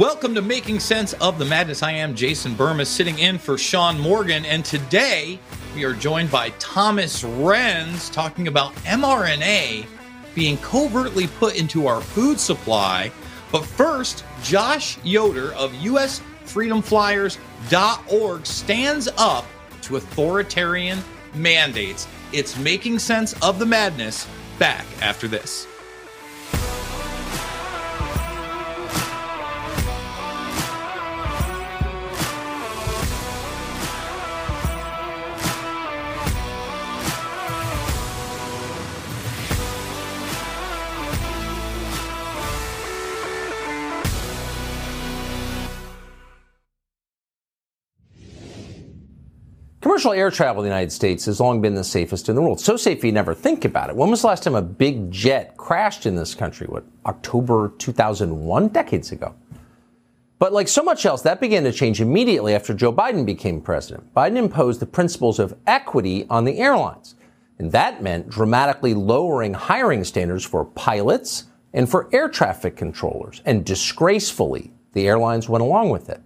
Welcome to Making Sense of the Madness. I am Jason Bermas, sitting in for Sean Morgan, and today we are joined by Thomas Renz talking about mRNA being covertly put into our food supply. But first, Josh Yoder of USFreedomFlyers.org stands up to authoritarian mandates. It's Making Sense of the Madness, back after this. Commercial air travel in the United States has long been the safest in the world. So safe you never think about it. When was the last time a big jet crashed in this country? What, October 2001? Decades ago. But like so much else, that began to change immediately after Joe Biden became president. Biden imposed the principles of equity on the airlines. And that meant dramatically lowering hiring standards for pilots and for air traffic controllers. And disgracefully, the airlines went along with it.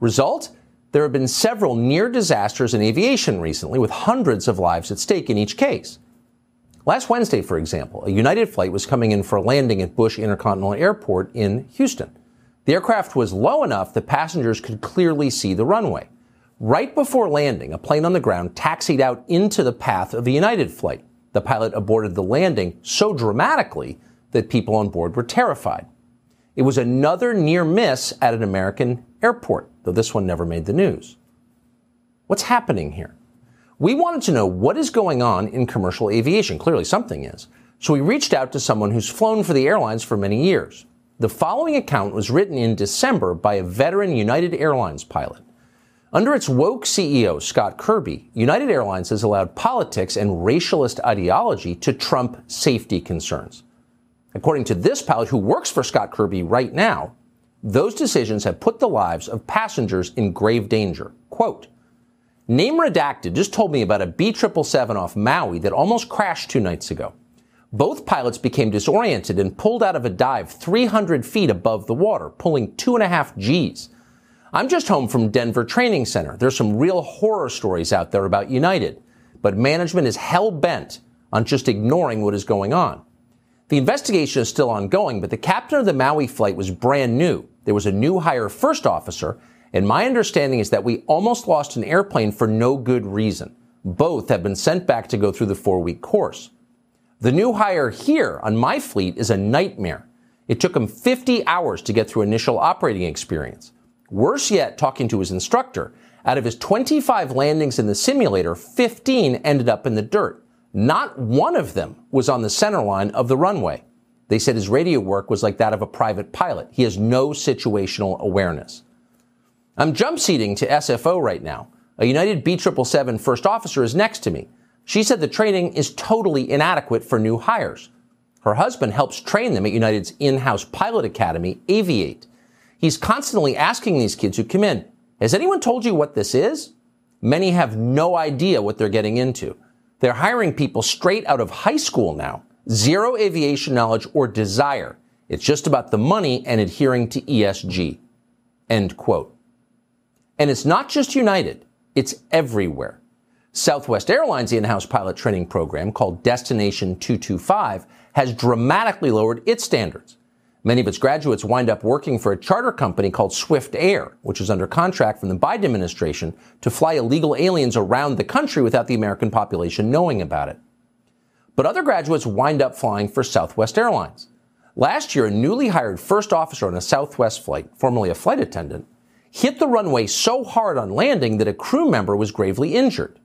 Result? There have been several near disasters in aviation recently, with hundreds of lives at stake in each case. Last Wednesday, for example, a United flight was coming in for a landing at Bush Intercontinental Airport in Houston. The aircraft was low enough that passengers could clearly see the runway. Right before landing, a plane on the ground taxied out into the path of the United flight. The pilot aborted the landing so dramatically that people on board were terrified. It was another near miss at an American airport, though this one never made the news. What's happening here? We wanted to know what is going on in commercial aviation. Clearly something is. So we reached out to someone who's flown for the airlines for many years. The following account was written in December by a veteran United Airlines pilot. Under its woke CEO, Scott Kirby, United Airlines has allowed politics and racialist ideology to trump safety concerns. According to this pilot, who works for Scott Kirby right now, those decisions have put the lives of passengers in grave danger. Quote, name redacted just told me about a B777 off Maui that almost crashed 2 nights ago. Both pilots became disoriented and pulled out of a dive 300 feet above the water, pulling 2.5 Gs. I'm just home from Denver Training Center. There's some real horror stories out there about United, but management is hell-bent on just ignoring what is going on. The investigation is still ongoing, but the captain of the Maui flight was brand new. There was a new hire first officer, and my understanding is that we almost lost an airplane for no good reason. Both have been sent back to go through the 4-week course. The new hire here on my fleet is a nightmare. It took him 50 hours to get through initial operating experience. Worse yet, talking to his instructor, out of his 25 landings in the simulator, 15 ended up in the dirt. Not one of them was on the center line of the runway. They said his radio work was like that of a private pilot. He has no situational awareness. I'm jump seating to SFO right now. A United B777 first officer is next to me. She said the training is totally inadequate for new hires. Her husband helps train them at United's in-house pilot academy, Aviate. He's constantly asking these kids who come in, has anyone told you what this is? Many have no idea what they're getting into. They're hiring people straight out of high school now. Zero aviation knowledge or desire. It's just about the money and adhering to ESG. End quote. And it's not just United. It's everywhere. Southwest Airlines' in-house pilot training program called Destination 225 has dramatically lowered its standards. Many of its graduates wind up working for a charter company called Swift Air, which is under contract from the Biden administration to fly illegal aliens around the country without the American population knowing about it. But other graduates wind up flying for Southwest Airlines. Last year, a newly hired first officer on a Southwest flight, formerly a flight attendant, hit the runway so hard on landing that a crew member was gravely injured.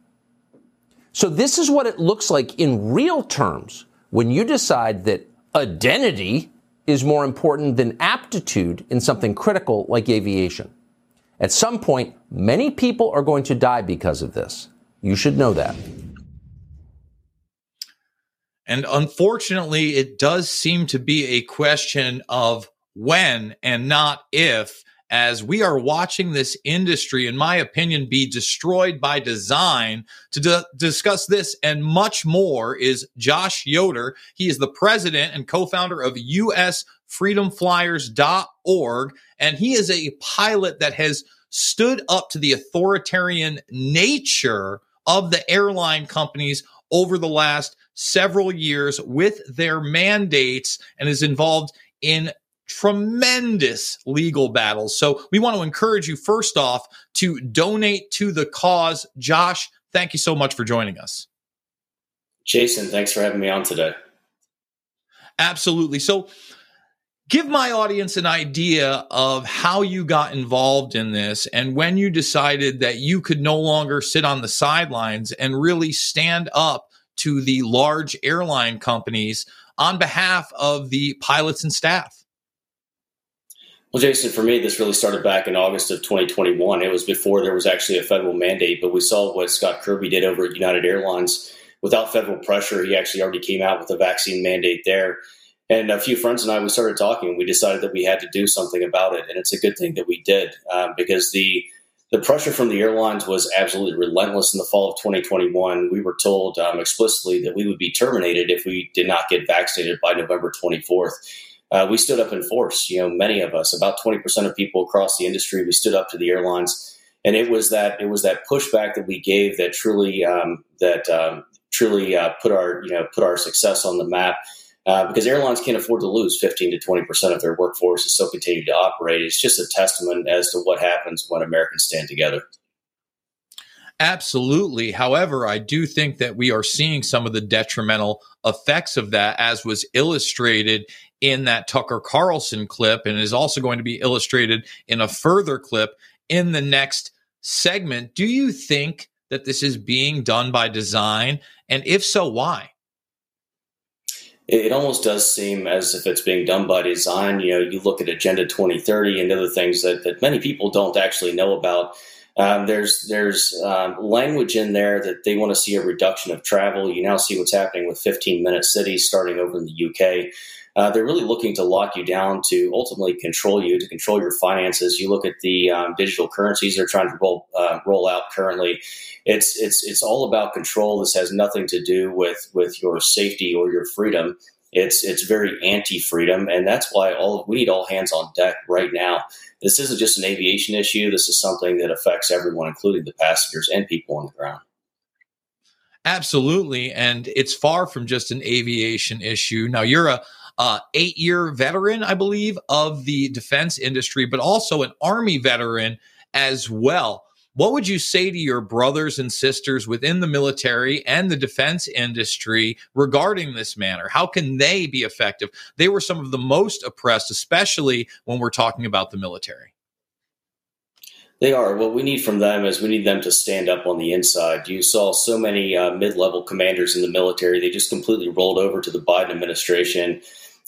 So this is what it looks like in real terms when you decide that identity is more important than aptitude in something critical like aviation. At some point, many people are going to die because of this. You should know that. And unfortunately, it does seem to be a question of when and not if, as we are watching this industry, in my opinion, be destroyed by design. To discuss this and much more is Josh Yoder. He is the president and co-founder of US USFreedomFlyers.org, and he is a pilot that has stood up to the authoritarian nature of the airline companies over the last several years with their mandates and is involved in tremendous legal battles. So we want to encourage you, first off, to donate to the cause. Josh, thank you so much for joining us. Jason, thanks for having me on today. Absolutely. So give my audience an idea of how you got involved in this and when you decided that you could no longer sit on the sidelines and really stand up to the large airline companies on behalf of the pilots and staff. Well, Jason, for me, this really started back in August of 2021. It was before there was actually a federal mandate, but we saw what Scott Kirby did over at United Airlines. Without federal pressure, he actually already came out with a vaccine mandate there. And a few friends and I, we started talking. We decided that we had to do something about it. And it's a good thing that we did because the pressure from the airlines was absolutely relentless in the fall of 2021. We were told explicitly that we would be terminated if we did not get vaccinated by November 24th. We stood up in force, many of us, about 20% of people across the industry, we stood up to the airlines. And it was that pushback that we gave that truly put our success on the map. Because airlines can't afford to lose 15 to 20% of their workforce and still continue to operate. It's just a testament as to what happens when Americans stand together. Absolutely. However, I do think that we are seeing some of the detrimental effects of that, as was illustrated in that Tucker Carlson clip, and is also going to be illustrated in a further clip in the next segment. Do you think that this is being done by design? And if so, why? It almost does seem as if it's being done by design. You look at Agenda 2030 and other things that many people don't actually know about. There's language in there that they want to see a reduction of travel. You now see what's happening with 15-minute cities starting over in the UK. They're really looking to lock you down to ultimately control you, to control your finances. You look at the digital currencies they're trying to roll out currently. It's all about control. This has nothing to do with your safety or your freedom. It's very anti-freedom, and that's why we need all hands on deck right now. This isn't just an aviation issue. This is something that affects everyone, including the passengers and people on the ground. Absolutely, and it's far from just an aviation issue. Now, you're a 8-year veteran, I believe, of the defense industry, but also an Army veteran as well. What would you say to your brothers and sisters within the military and the defense industry regarding this matter? How can they be effective? They were some of the most oppressed, especially when we're talking about the military. They are. What we need from them is we need them to stand up on the inside. You saw so many mid-level commanders in the military. They just completely rolled over to the Biden administration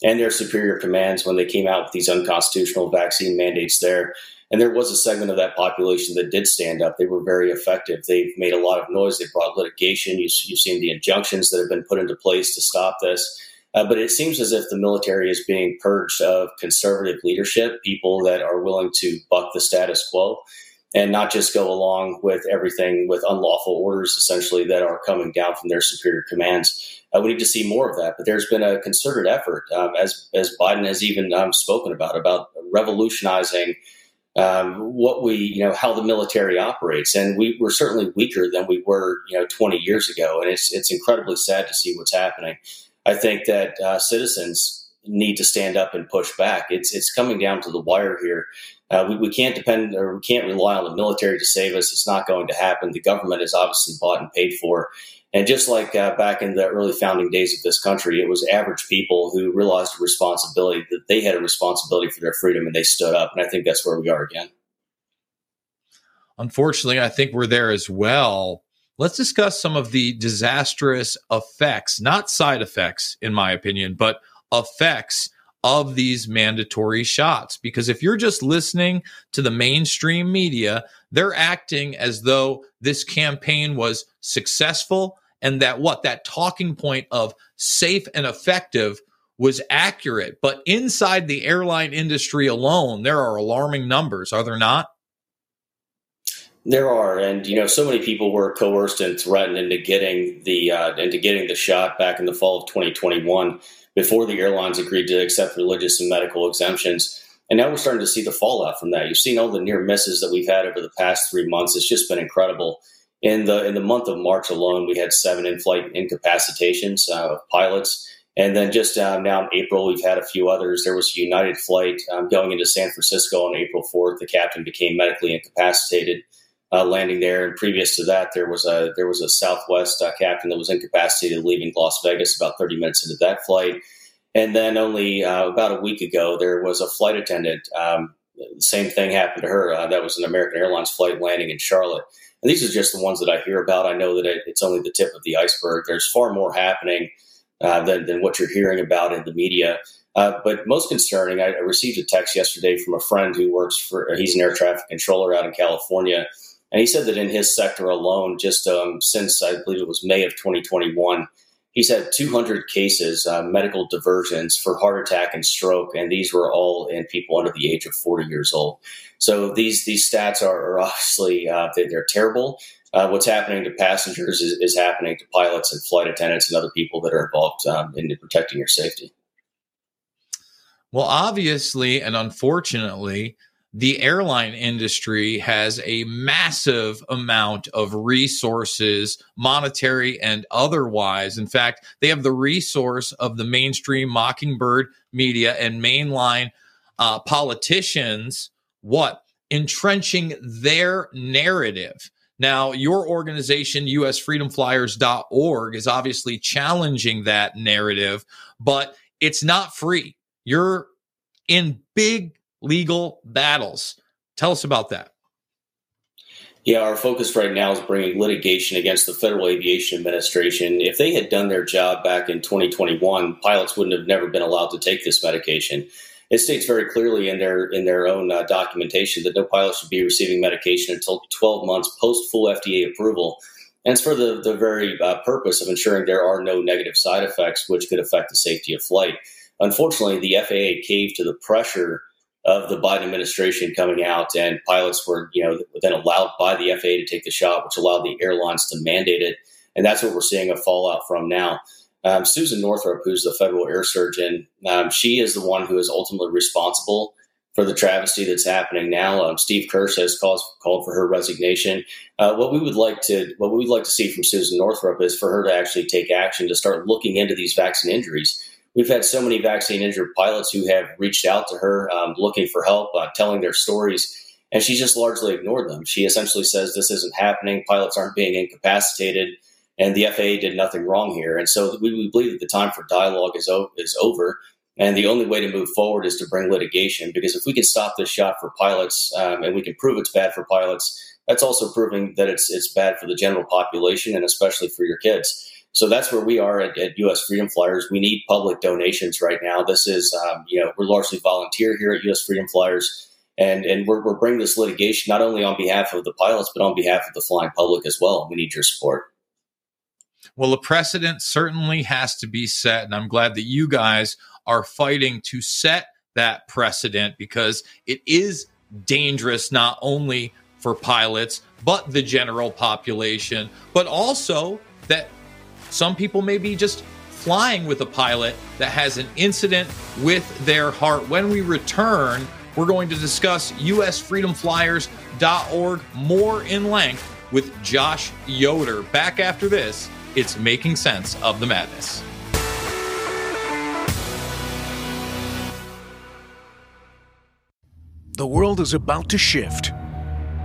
and their superior commands when they came out with these unconstitutional vaccine mandates there. And there was a segment of that population that did stand up. They were very effective. They've made a lot of noise. They brought litigation. You've seen the injunctions that have been put into place to stop this. But it seems as if the military is being purged of conservative leadership, people that are willing to buck the status quo and not just go along with everything with unlawful orders, essentially, that are coming down from their superior commands. We need to see more of that. But there's been a concerted effort, as Biden has even spoken about revolutionizing how the military operates. And we're certainly weaker than we were, 20 years ago. And it's incredibly sad to see what's happening. I think that citizens need to stand up and push back. It's coming down to the wire here. We can't depend or we can't rely on the military to save us. It's not going to happen. The government is obviously bought and paid for. And just like back in the early founding days of this country, it was average people who realized the responsibility that they had a responsibility for their freedom and they stood up. And I think that's where we are again. Unfortunately, I think we're there as well. Let's discuss some of the disastrous effects, not side effects, in my opinion, but effects of these mandatory shots. Because if you're just listening to the mainstream media, they're acting as though this campaign was successful and that talking point of safe and effective was accurate. But inside the airline industry alone, there are alarming numbers, are there not? There are, and so many people were coerced and threatened into getting the shot back in the fall of 2021. before the airlines agreed to accept religious and medical exemptions. And now we're starting to see the fallout from that. You've seen all the near misses that we've had over the past 3 months. It's just been incredible. In the month of March alone, we had 7 in-flight incapacitations of pilots. And then just now in April, we've had a few others. There was a United flight going into San Francisco on April 4th. The captain became medically incapacitated landing there. And previous to that, there was a Southwest captain that was incapacitated leaving Las Vegas about 30 minutes into that flight. And then only about a week ago, there was a flight attendant. The same thing happened to her. That was an American Airlines flight landing in Charlotte. And these are just the ones that I hear about. I know that it's only the tip of the iceberg. There's far more happening than what you're hearing about in the media. But most concerning, I received a text yesterday from a friend who he's an air traffic controller out in California. And he said that in his sector alone, just since I believe it was May of 2021, he's had 200 cases, medical diversions for heart attack and stroke. And these were all in people under the age of 40 years old. So these stats are obviously, they're terrible. What's happening to passengers is happening to pilots and flight attendants and other people that are involved in protecting your safety. Well, obviously, and unfortunately, the airline industry has a massive amount of resources, monetary and otherwise. In fact, they have the resource of the mainstream mockingbird media and mainline politicians, entrenching their narrative. Now, your organization, USFreedomFlyers.org, is obviously challenging that narrative, but it's not free. You're in big legal battles. Tell us about that. Yeah, our focus right now is bringing litigation against the Federal Aviation Administration. If they had done their job back in 2021, pilots wouldn't have never been allowed to take this medication. It states very clearly in their own documentation that no pilot should be receiving medication until 12 months post full FDA approval. And it's for the very purpose of ensuring there are no negative side effects, which could affect the safety of flight. Unfortunately, the FAA caved to the pressure of the Biden administration coming out, and pilots were, then allowed by the FAA to take the shot, which allowed the airlines to mandate it. And that's what we're seeing a fallout from now. Susan Northrup, who's the federal air surgeon, she is the one who is ultimately responsible for the travesty that's happening now. Steve Kirsch has called for her resignation. What we would like to see from Susan Northrup is for her to actually take action to start looking into these vaccine injuries. We've had so many vaccine injured pilots who have reached out to her looking for help, telling their stories, and she just largely ignored them. She essentially says this isn't happening. Pilots aren't being incapacitated, and the FAA did nothing wrong here. And so we believe that the time for dialogue is over, and the only way to move forward is to bring litigation, because if we can stop this shot for pilots and we can prove it's bad for pilots, that's also proving that it's bad for the general population and especially for your kids. So that's where we are at U.S. Freedom Flyers. We need public donations right now. This is, we're largely volunteer here at U.S. Freedom Flyers, and we're bringing this litigation not only on behalf of the pilots, but on behalf of the flying public as well. We need your support. Well, a precedent certainly has to be set, and I'm glad that you guys are fighting to set that precedent, because it is dangerous not only for pilots, but the general population, but also that some people may be just flying with a pilot that has an incident with their heart. When we return, we're going to discuss usfreedomflyers.org more in length with Josh Yoder. Back after this, it's Making Sense of the Madness. The world is about to shift.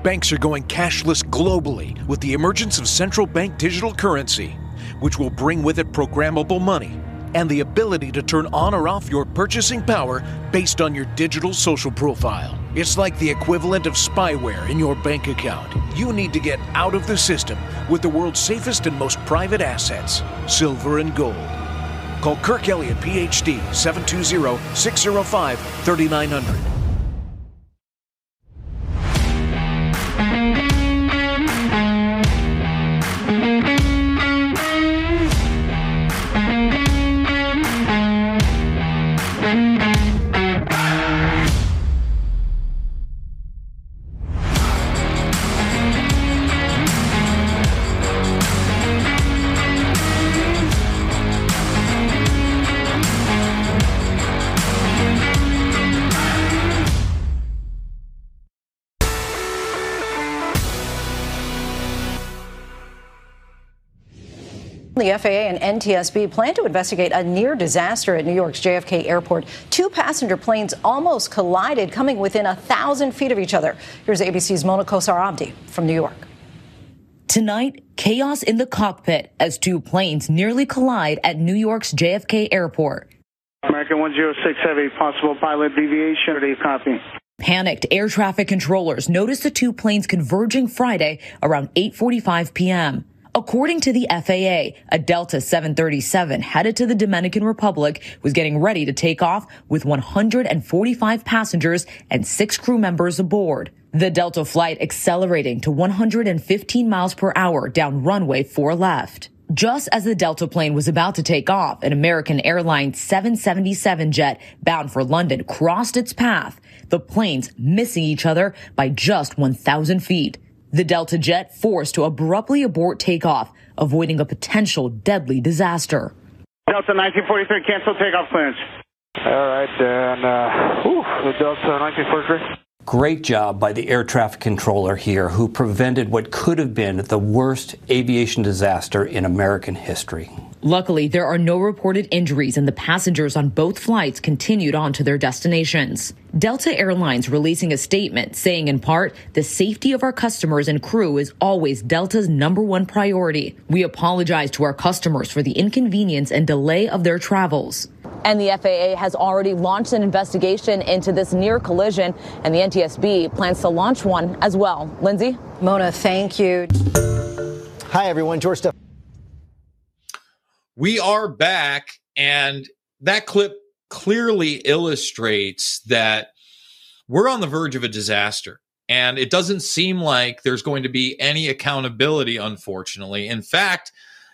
Banks are going cashless globally with the emergence of central bank digital currency, which will bring with it programmable money and the ability to turn on or off your purchasing power based on your digital social profile. It's like the equivalent of spyware in your bank account. You need to get out of the system with the world's safest and most private assets, silver and gold. Call Kirk Elliott, PhD, 720-605-3900. The FAA and NTSB plan to investigate a near disaster at New York's JFK Airport. Two passenger planes almost collided, coming within 1,000 feet of each other. Here's ABC's Mona Khosar Abdi from New York. Tonight, chaos in the cockpit as two planes nearly collide at New York's JFK Airport. American 106 Heavy, possible pilot deviation. Copy. Panicked air traffic controllers noticed the two planes converging Friday around 8:45 p.m. According to the FAA, a Delta 737 headed to the Dominican Republic was getting ready to take off with 145 passengers and 6 crew members aboard. The Delta flight accelerating to 115 miles per hour down runway 4 left. Just as the Delta plane was about to take off, an American Airlines 777 jet bound for London crossed its path, the planes missing each other by just 1,000 feet. The Delta jet forced to abruptly abort takeoff, avoiding a potential deadly disaster. Delta 1943, cancel takeoff clearance. All right, and the Delta 1943. Great job by the air traffic controller here, who prevented what could have been the worst aviation disaster in American history. Luckily, there are no reported injuries, and the passengers on both flights continued on to their destinations. Delta Airlines releasing a statement saying, in part, the safety of our customers and crew is always Delta's #1 priority. We apologize to our customers for the inconvenience and delay of their travels. And the FAA has already launched an investigation into this near collision, and the NTSB plans to launch one as well. Lindsay? Mona, thank you. Hi, everyone. George Stephan. We are back, and that clip clearly illustrates that we're on the verge of a disaster, and it doesn't seem like there's going to be any accountability, unfortunately. In fact,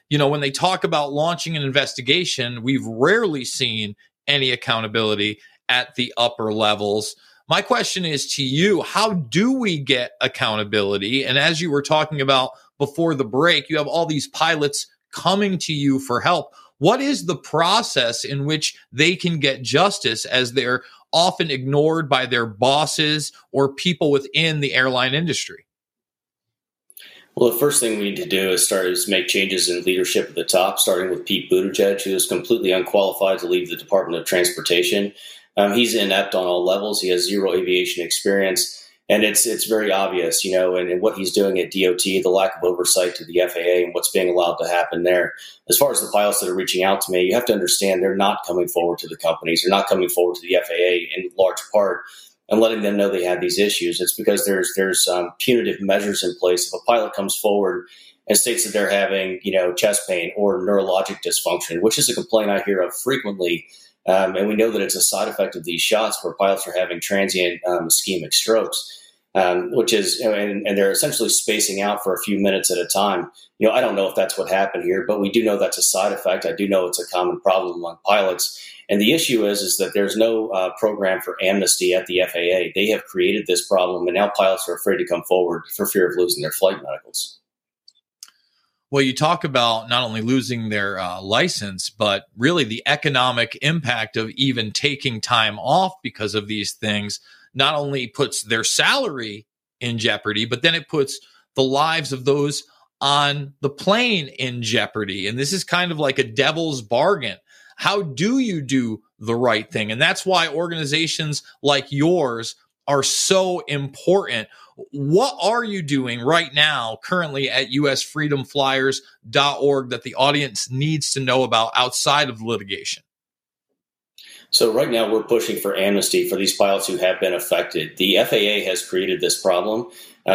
you know, when they talk about launching an investigation, we've rarely seen any accountability at the upper levels. My question is to you, how do we get accountability? And as you were talking about before the break, you have all these pilots coming to you for help. What is the process in which they can get justice, as they're often ignored by their bosses or people within the airline industry? Well, the first thing we need to do is make changes in leadership at the top, starting with Pete Buttigieg, who is completely unqualified to lead the Department of Transportation. He's inept on all levels. He has zero aviation experience. And it's very obvious, you know, and what he's doing at DOT, the lack of oversight to the FAA and what's being allowed to happen there. As far as the pilots that are reaching out to me, you have to understand they're not coming forward to the companies. They're not coming forward to the FAA in large part and letting them know they have these issues. It's because there's punitive measures in place. If a pilot comes forward and states that they're having, you know, chest pain or neurologic dysfunction, which is a complaint I hear of frequently, and we know that it's a side effect of these shots where pilots are having transient ischemic strokes, which is, and they're essentially spacing out for a few minutes at a time. You know, I don't know if that's what happened here, but we do know that's a side effect. I do know it's a common problem among pilots. And the issue is that there's no program for amnesty at the FAA. They have created this problem, and now pilots are afraid to come forward for fear of losing their flight medicals. Well, you talk about not only losing their license, but really the economic impact of even taking time off because of these things not only puts their salary in jeopardy, but then it puts the lives of those on the plane in jeopardy. And this is kind of like a devil's bargain. How do you do the right thing? And that's why organizations like yours are so important. What are you doing right now currently at USFreedomFlyers.org that the audience needs to know about outside of litigation? So right now we're pushing for amnesty for these pilots who have been affected. The FAA has created this problem.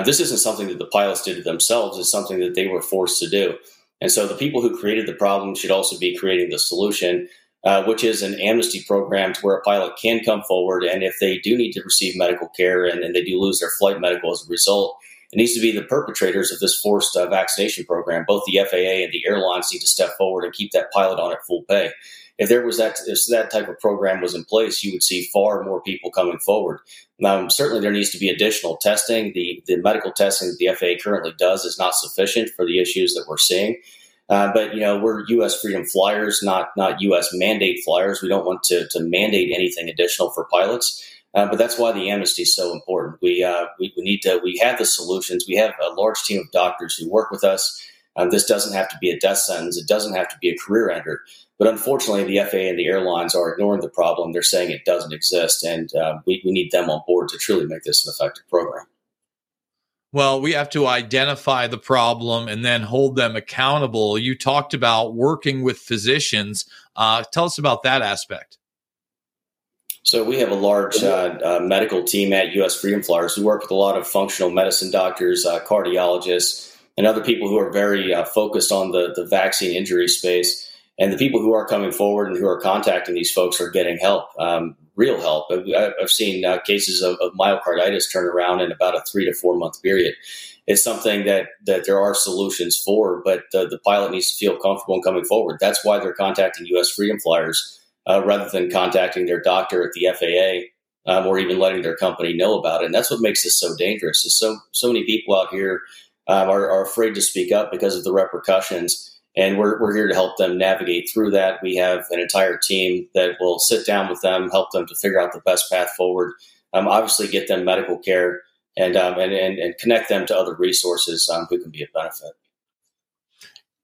This isn't something that the pilots did to themselves. It's something that they were forced to do. And so the people who created the problem should also be creating the solution, which is an amnesty program to where a pilot can come forward, and if they do need to receive medical care and they do lose their flight medical as a result, it needs to be the perpetrators of this forced vaccination program. Both the FAA and the airlines need to step forward and keep that pilot on at full pay. If there was that type of program was in place, you would see far more people coming forward. Certainly there needs to be additional testing. The medical testing that the FAA currently does is not sufficient for the issues that we're seeing. But, you know, we're U.S. Freedom Flyers, not U.S. mandate flyers. We don't want to mandate anything additional for pilots. But that's why the amnesty is so important. We have the solutions. We have a large team of doctors who work with us. This doesn't have to be a death sentence. It doesn't have to be a career ender. But unfortunately, the FAA and the airlines are ignoring the problem. They're saying it doesn't exist, and we need them on board to truly make this an effective program. Well, we have to identify the problem and then hold them accountable. You talked about working with physicians. Tell us about that aspect. So we have a large medical team at U.S. Freedom Flyers. We work with a lot of functional medicine doctors, cardiologists, and other people who are very focused on the vaccine injury space. And the people who are coming forward and who are contacting these folks are getting help, real help. I've seen cases of myocarditis turn around in about a 3 to 4 month period. It's something that there are solutions for, but the pilot needs to feel comfortable in coming forward. That's why they're contacting U.S. Freedom Flyers. Rather than contacting their doctor at the FAA or even letting their company know about it. And that's what makes this so dangerous, is so many people out here are afraid to speak up because of the repercussions. And we're here to help them navigate through that. We have an entire team that will sit down with them, help them to figure out the best path forward, obviously get them medical care and connect them to other resources who can be of benefit.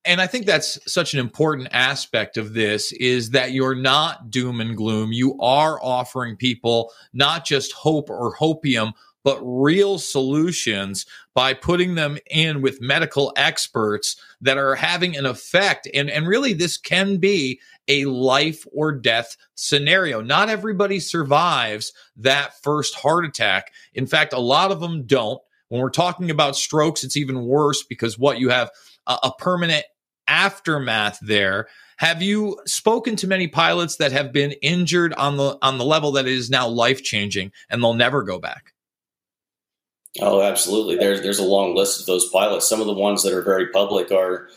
And I think that's such an important aspect of this, is that you're not doom and gloom. You are offering people not just hope or hopium, but real solutions by putting them in with medical experts that are having an effect. And really, this can be a life or death scenario. Not everybody survives that first heart attack. In fact, a lot of them don't. When we're talking about strokes, it's even worse because what you have a permanent aftermath there. Have you spoken to many pilots that have been injured on the level that it is now life-changing and they'll never go back? Oh, absolutely. There's a long list of those pilots. Some of the ones that are very public are,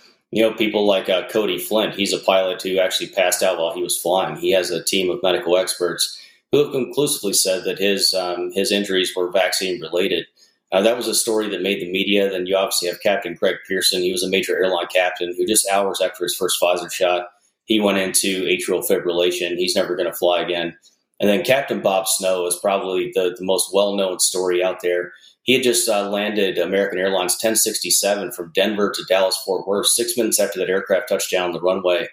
people like Cody Flint. He's a pilot who actually passed out while he was flying. He has a team of medical experts who have conclusively said that his injuries were vaccine-related. That was a story that made the media. Then you obviously have Captain Craig Pearson. He was a major airline captain who just hours after his first Pfizer shot, he went into atrial fibrillation. He's never going to fly again. And then Captain Bob Snow is probably the most well-known story out there. He had just landed American Airlines 1067 from Denver to Dallas-Fort Worth. 6 minutes after that aircraft touched down the runway,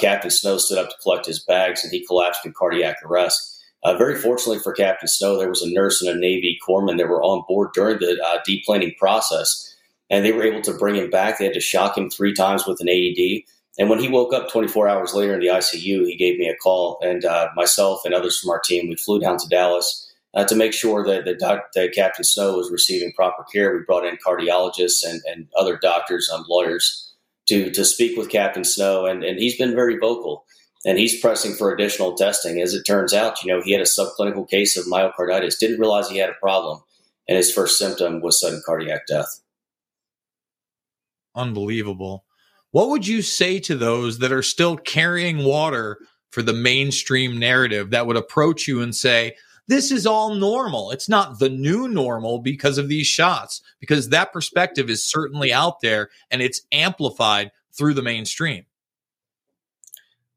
Captain Snow stood up to collect his bags, and he collapsed in cardiac arrest. Very fortunately for Captain Snow, there was a nurse and a Navy corpsman that were on board during the deplaning process, and they were able to bring him back. They had to shock him 3 times with an AED. And when he woke up 24 hours later in the ICU, he gave me a call, and myself and others from our team, we flew down to Dallas to make sure that Captain Snow was receiving proper care. We brought in cardiologists and other doctors and lawyers to speak with Captain Snow, and he's been very vocal. And he's pressing for additional testing. As it turns out, he had a subclinical case of myocarditis, didn't realize he had a problem, and his first symptom was sudden cardiac death. Unbelievable. What would you say to those that are still carrying water for the mainstream narrative that would approach you and say, this is all normal? It's not the new normal because of these shots, because that perspective is certainly out there, and it's amplified through the mainstream.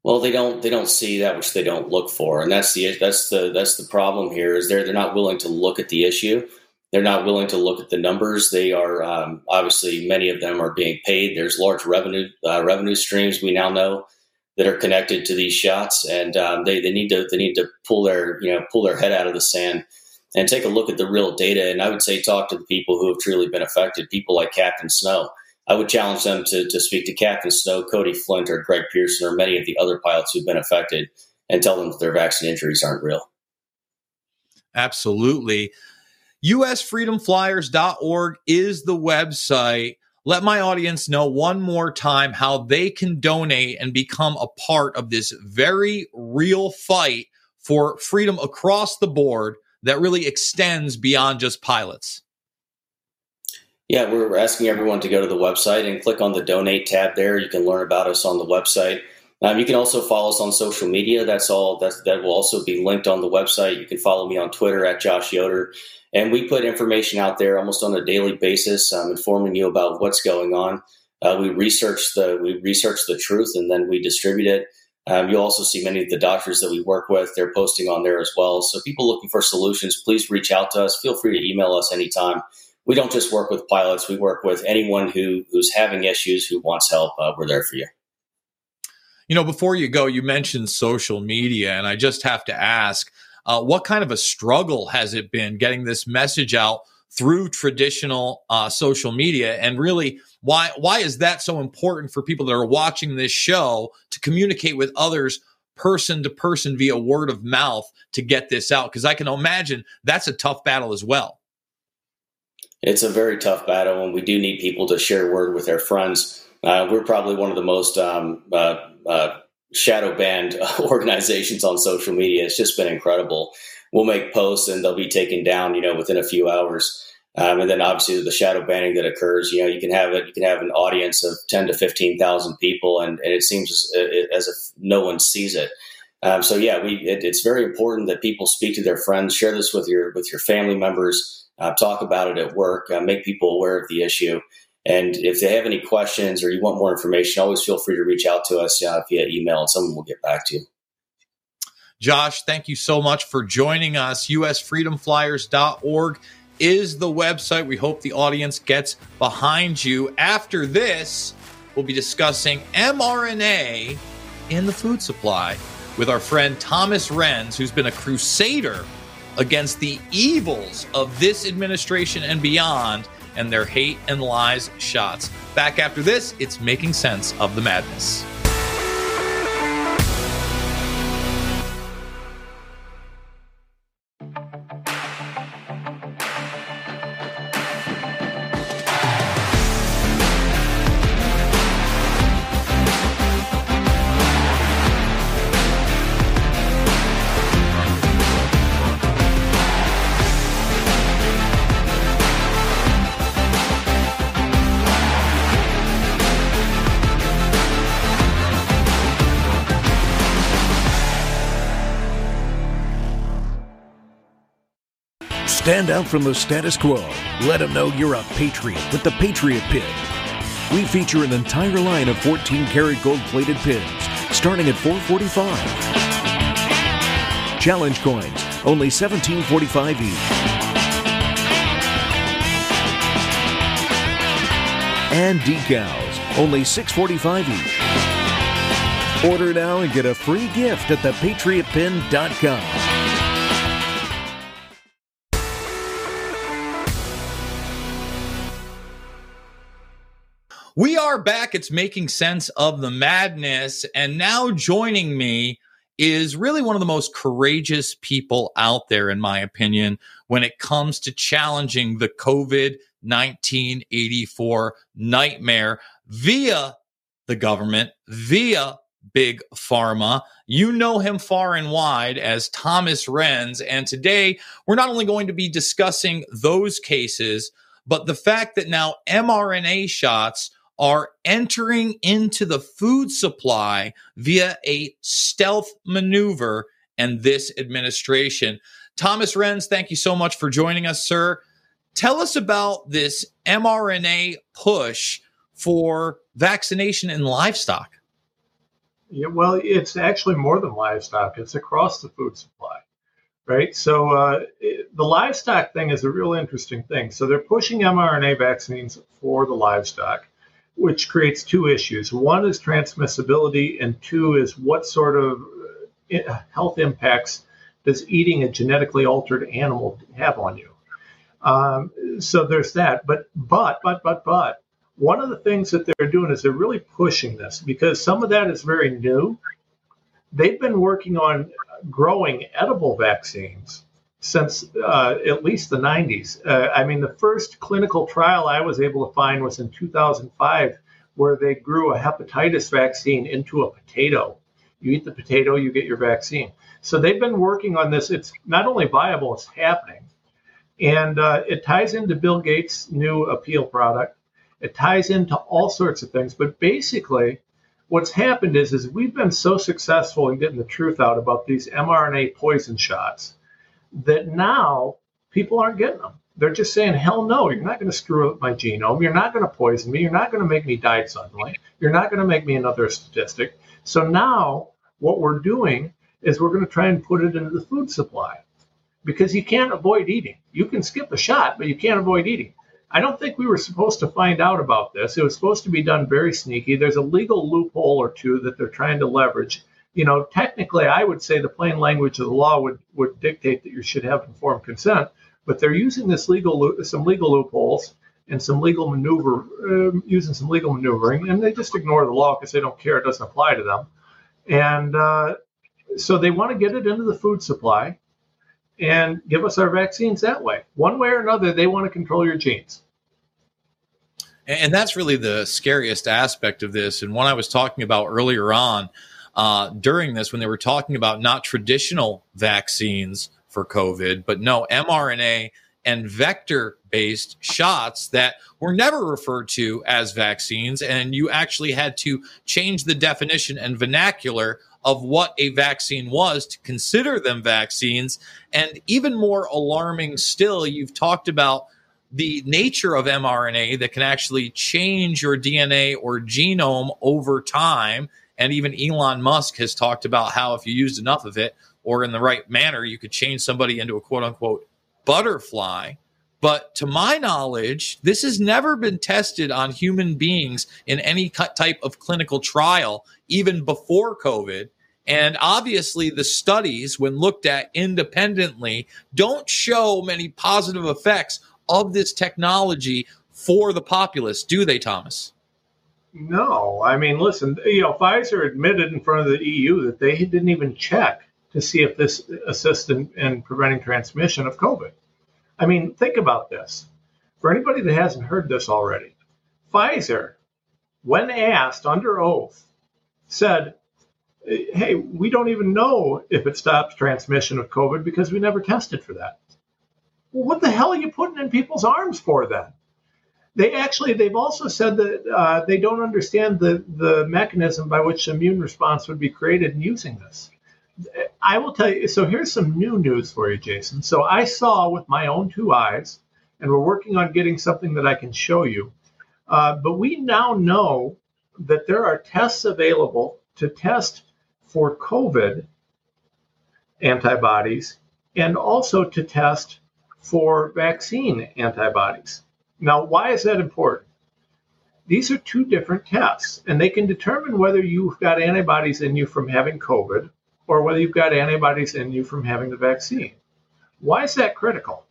Well, they don't see that which they don't look for, and that's the problem here. Is they're not willing to look at the issue, they're not willing to look at the numbers. They are obviously many of them are being paid. There's large revenue streams we now know that are connected to these shots, and they need to pull their head out of the sand and take a look at the real data. And I would say talk to the people who have truly been affected, people like Captain Snow. I would challenge them to speak to Captain Snow, Cody Flint, or Greg Pearson, or many of the other pilots who've been affected, and tell them that their vaccine injuries aren't real. Absolutely. USFreedomFlyers.org is the website. Let my audience know one more time how they can donate and become a part of this very real fight for freedom across the board that really extends beyond just pilots. Yeah, we're asking everyone to go to the website and click on the donate tab there. You can learn about us on the website. You can also follow us on social media. That will also be linked on the website. You can follow me on Twitter at Josh Yoder. And we put information out there almost on a daily basis, informing you about what's going on. We research the truth, and then we distribute it. You'll also see many of the doctors that we work with, they're posting on there as well. So people looking for solutions, please reach out to us. Feel free to email us anytime. we don't just work with pilots. We work with anyone who's having issues, who wants help. We're there for you. You know, before you go, you mentioned social media, and I just have to ask, what kind of a struggle has it been getting this message out through traditional social media? And really, why is that so important for people that are watching this show to communicate with others person to person via word of mouth to get this out? Because I can imagine that's a tough battle as well. It's a very tough battle, and we do need people to share word with their friends. We're probably one of the most shadow banned organizations on social media. It's just been incredible. We'll make posts and they'll be taken down, you know, within a few hours. And then obviously the shadow banning that occurs, you know, you can have an audience of 10 to 15,000 people, and it seems as if no one sees it. It's very important that people speak to their friends, share this with your family members, talk about it at work, make people aware of the issue. And if they have any questions or you want more information, always feel free to reach out to us via email, and someone will get back to you. Josh, thank you so much for joining us. USFreedomFlyers.org is the website. We hope the audience gets behind you. After this, we'll be discussing mRNA in the food supply with our friend Thomas Renz, who's been a crusader against the evils of this administration and beyond and their hate and lies shots. Back after this, it's Making Sense of the Madness. Stand out from the status quo. Let them know you're a patriot with the Patriot Pin. We feature an entire line of 14-karat gold-plated pins, starting at $4.45. Challenge coins, only $17.45 each. And decals, only $6.45 each. Order now and get a free gift at thepatriotpin.com. We are back. It's Making Sense of the Madness. And now joining me is really one of the most courageous people out there, in my opinion, when it comes to challenging the COVID-1984 nightmare via the government, via Big Pharma. You know him far and wide as Thomas Renz. And today, we're not only going to be discussing those cases, but the fact that now mRNA shots are entering into the food supply via a stealth maneuver and this administration. Thomas Renz, thank you so much for joining us, sir. Tell us about this mRNA push for vaccination in livestock. Yeah, well, it's actually more than livestock. It's across the food supply, right? So the livestock thing is a real interesting thing. So they're pushing mRNA vaccines for the livestock, which creates two issues. One is transmissibility, and two is what sort of health impacts does eating a genetically altered animal have on you? So there's that. But one of the things that they're doing is they're really pushing this because some of that is very new. They've been working on growing edible vaccines since at least the 90s. The first clinical trial I was able to find was in 2005, where they grew a hepatitis vaccine into a potato. You eat the potato, you get your vaccine. So they've been working on this. It's not only viable, it's happening. And it ties into Bill Gates' new appeal product. It ties into all sorts of things. But basically, what's happened is we've been so successful in getting the truth out about these mRNA poison shots that now people aren't getting them. They're just saying, hell no, you're not going to screw up my genome. You're not going to poison me. You're not going to make me die suddenly. You're not going to make me another statistic. So now what we're doing is we're going to try and put it into the food supply because you can't avoid eating. You can skip a shot, but you can't avoid eating. I don't think we were supposed to find out about this. It was supposed to be done very sneaky. There's a legal loophole or two that they're trying to leverage. You know, technically, I would say the plain language of the law would dictate that you should have informed consent, but they're using this some legal loopholes and some legal maneuver, using some legal maneuvering, and they just ignore the law because they don't care. It doesn't apply to them. And so they want to get it into the food supply and give us our vaccines that way. One way or another, they want to control your genes. And that's really the scariest aspect of this. And one I was talking about earlier on during this, when they were talking about not traditional vaccines for COVID, but no mRNA and vector-based shots that were never referred to as vaccines, and you actually had to change the definition and vernacular of what a vaccine was to consider them vaccines. And even more alarming still, you've talked about the nature of mRNA that can actually change your DNA or genome over time, and even Elon Musk has talked about how if you used enough of it or in the right manner, you could change somebody into a quote-unquote butterfly. But to my knowledge, this has never been tested on human beings in any type of clinical trial, even before COVID. And obviously, the studies, when looked at independently, don't show many positive effects of this technology for the populace, do they, Thomas? No. I mean, listen, you know, Pfizer admitted in front of the EU that they didn't even check to see if this assists in preventing transmission of COVID. I mean, think about this. For anybody that hasn't heard this already, Pfizer, when asked under oath, said, hey, we don't even know if it stops transmission of COVID because we never tested for that. Well, what the hell are you putting in people's arms for then? They've also said that they don't understand the mechanism by which the immune response would be created in using this. I will tell you, so here's some new news for you, Jason. So I saw with my own two eyes, and we're working on getting something that I can show you, but we now know that there are tests available to test for COVID antibodies and also to test for vaccine antibodies. Now, why is that important? These are two different tests, and they can determine whether you've got antibodies in you from having COVID or whether you've got antibodies in you from having the vaccine. Why is that critical?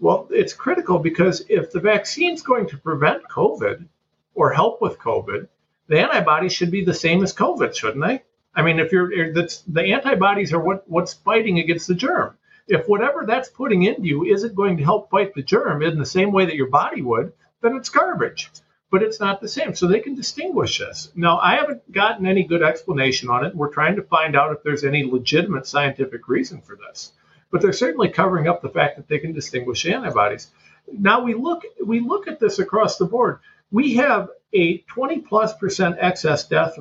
Well, it's critical because if the vaccine's going to prevent COVID or help with COVID, the antibodies should be the same as COVID, shouldn't they? I mean, if the antibodies are what's fighting against the germ. If whatever that's putting into you isn't going to help fight the germ in the same way that your body would, then it's garbage. But it's not the same. So they can distinguish this. Now, I haven't gotten any good explanation on it. We're trying to find out if there's any legitimate scientific reason for this. But they're certainly covering up the fact that they can distinguish antibodies. Now, we look at this across the board. We have a 20+% excess death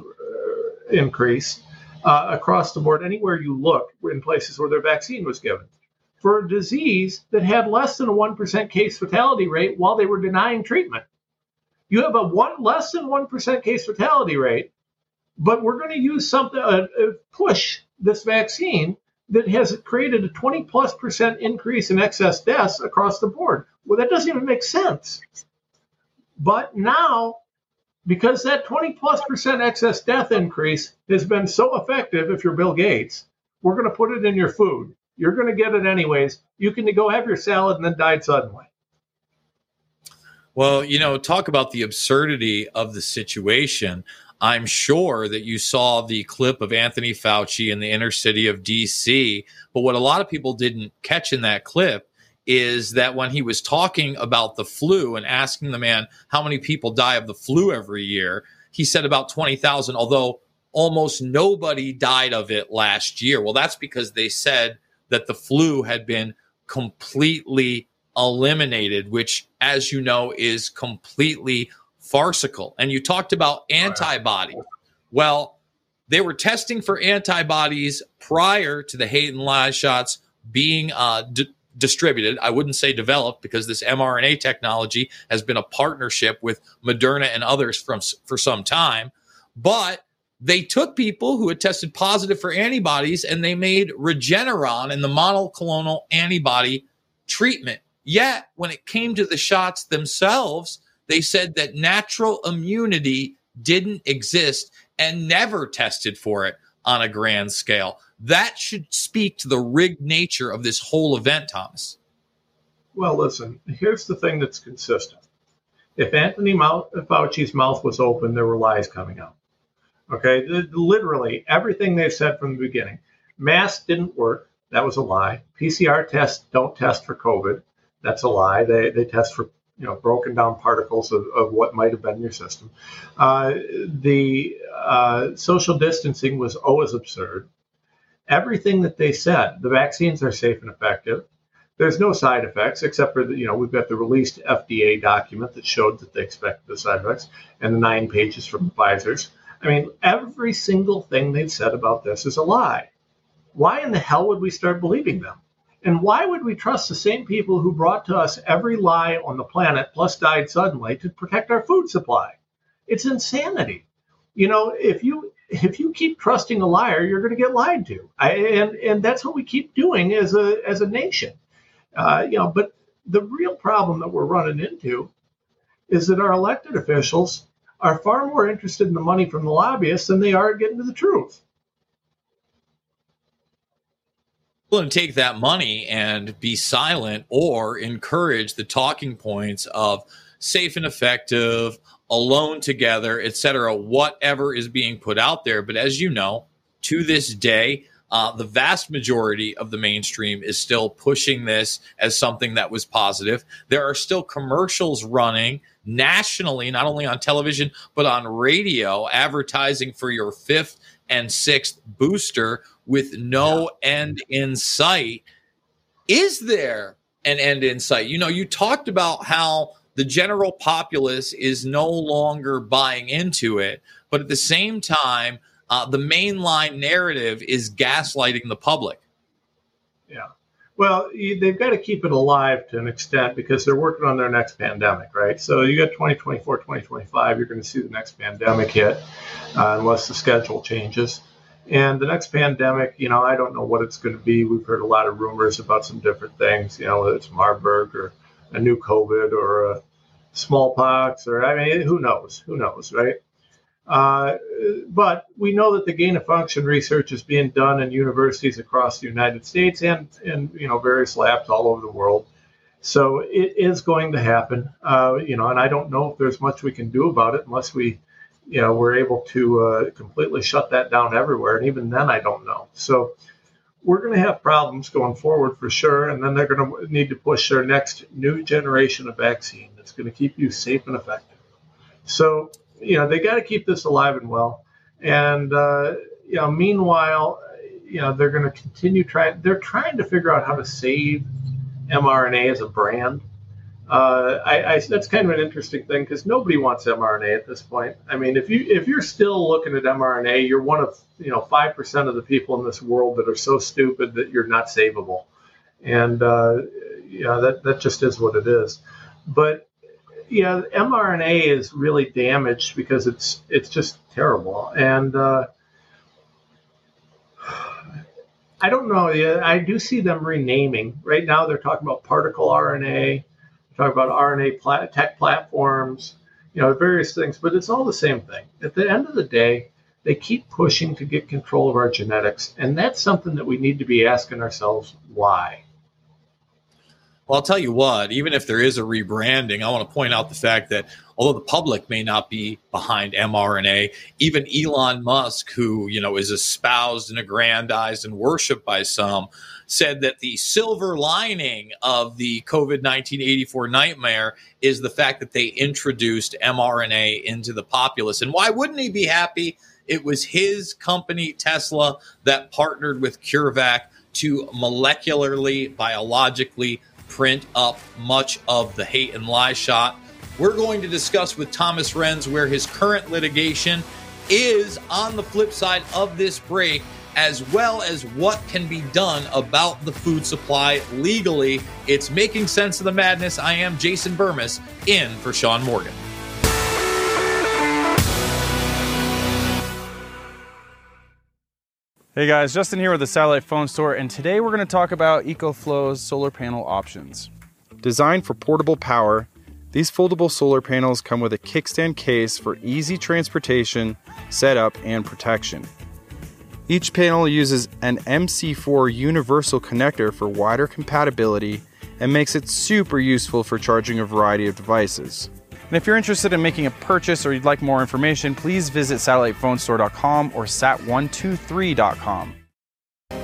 increase across the board anywhere you look in places where their vaccine was given for a disease that had less than a 1% case fatality rate while they were denying treatment. You have a less than 1% case fatality rate, but we're going to use something, push this vaccine that has created a 20+% increase in excess deaths across the board. Well, that doesn't even make sense. But now, because that 20+% excess death increase has been so effective, if you're Bill Gates, we're going to put it in your food. You're going to get it anyways. You can go have your salad and then die suddenly. Well, you know, talk about the absurdity of the situation. I'm sure that you saw the clip of Anthony Fauci in the inner city of D.C., but what a lot of people didn't catch in that clip is that when he was talking about the flu and asking the man how many people die of the flu every year, he said about 20,000, although almost nobody died of it last year. Well, that's because they said that the flu had been completely eliminated, which, as you know, is completely farcical. And you talked about antibodies. Well, they were testing for antibodies prior to the hate and lie shots being distributed. I wouldn't say developed, because this mRNA technology has been a partnership with Moderna and others for some time. But they took people who had tested positive for antibodies and they made Regeneron and the monoclonal antibody treatment Yet, when it came to the shots themselves, they said that natural immunity didn't exist and never tested for it on a grand scale. That should speak to the rigged nature of this whole event, Thomas. Well, listen, here's the thing that's consistent. If Anthony Fauci's mouth was open, there were lies coming out. Okay, literally everything they've said from the beginning. Masks didn't work. That was a lie. PCR tests don't test for COVID. That's a lie. They test for, you know, broken down particles of what might have been your system. The social distancing was always absurd. Everything that they said, the vaccines are safe and effective. There's no side effects except for, the, you know, we've got the released FDA document that showed that they expected the side effects and the 9 pages from Pfizer's. I mean, every single thing they've said about this is a lie. Why in the hell would we start believing them? And why would we trust the same people who brought to us every lie on the planet plus died suddenly to protect our food supply? It's insanity. You know, if you keep trusting a liar, you're going to get lied to. And that's what we keep doing as a nation. But the real problem that we're running into is that our elected officials are far more interested in the money from the lobbyists than they are getting to the truth. Well, and take that money and be silent or encourage the talking points of safe and effective, alone together, etc., whatever is being put out there. But as you know, to this day, the vast majority of the mainstream is still pushing this as something that was positive. There are still commercials running nationally, not only on television, but on radio, advertising for your 5th and 6th booster with no end in sight. Is there an end in sight? You know, you talked about how the general populace is no longer buying into it, but at the same time, the mainline narrative is gaslighting the public. Yeah. Well, they've got to keep it alive to an extent because they're working on their next pandemic, right? So you got 2024, 2025, you're going to see the next pandemic hit unless the schedule changes. And the next pandemic, you know, I don't know what it's going to be. We've heard a lot of rumors about some different things, you know, whether it's Marburg or a new COVID or a smallpox or, I mean, who knows, right? But we know that the gain of function research is being done in universities across the United States and you know, various labs all over the world. So it is going to happen, and I don't know if there's much we can do about it unless we, you know, we're able to completely shut that down everywhere. And even then, I don't know. So we're going to have problems going forward for sure. And then they're going to need to push their next new generation of vaccine that's going to keep you safe and effective. So, you know, they got to keep this alive and well. And, meanwhile, you know, they're going to continue trying. They're trying to figure out how to save mRNA as a brand. That's kind of an interesting thing because nobody wants mRNA at this point. I mean, if you're still looking at mRNA, you're one of, you know, 5% of the people in this world that are so stupid that you're not savable. And, that just is what it is. But, yeah, mRNA is really damaged because it's just terrible. And I don't know. I do see them renaming. Right now they're talking about particle RNA, they're talking about RNA tech platforms, you know, various things. But it's all the same thing. At the end of the day, they keep pushing to get control of our genetics. And that's something that we need to be asking ourselves why. Well, I'll tell you what, even if there is a rebranding, I want to point out the fact that although the public may not be behind mRNA, even Elon Musk, who, you know, is espoused and aggrandized and worshipped by some, said that the silver lining of the COVID-19 84 nightmare is the fact that they introduced mRNA into the populace. And why wouldn't he be happy? It was his company, Tesla, that partnered with CureVac to molecularly, biologically print up much of the hate and lie shot. We're going to discuss with Thomas Renz where his current litigation is on the flip side of this break, as well as what can be done about the food supply legally. It's Making Sense of the Madness. I am Jason Bermas, in for Sean Morgan. Hey guys, Justin here with the Satellite Phone Store, and today we're going to talk about EcoFlow's solar panel options. Designed for portable power, these foldable solar panels come with a kickstand case for easy transportation, setup, and protection. Each panel uses an MC4 universal connector for wider compatibility and makes it super useful for charging a variety of devices. And if you're interested in making a purchase or you'd like more information, please visit satellitephonestore.com or sat123.com.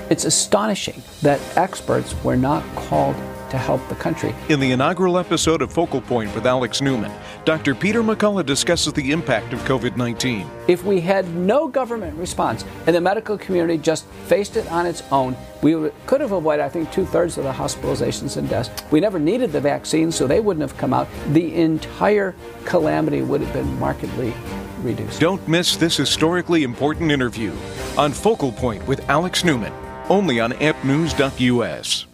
It's astonishing that experts were not called to help the country. In the inaugural episode of Focal Point with Alex Newman, Dr. Peter McCullough discusses the impact of COVID-19. If we had no government response and the medical community just faced it on its own, we could have avoided, I think, 2/3 of the hospitalizations and deaths. We never needed the vaccine, so they wouldn't have come out. The entire calamity would have been markedly reduced. Don't miss this historically important interview on Focal Point with Alex Newman, only on ampnews.us.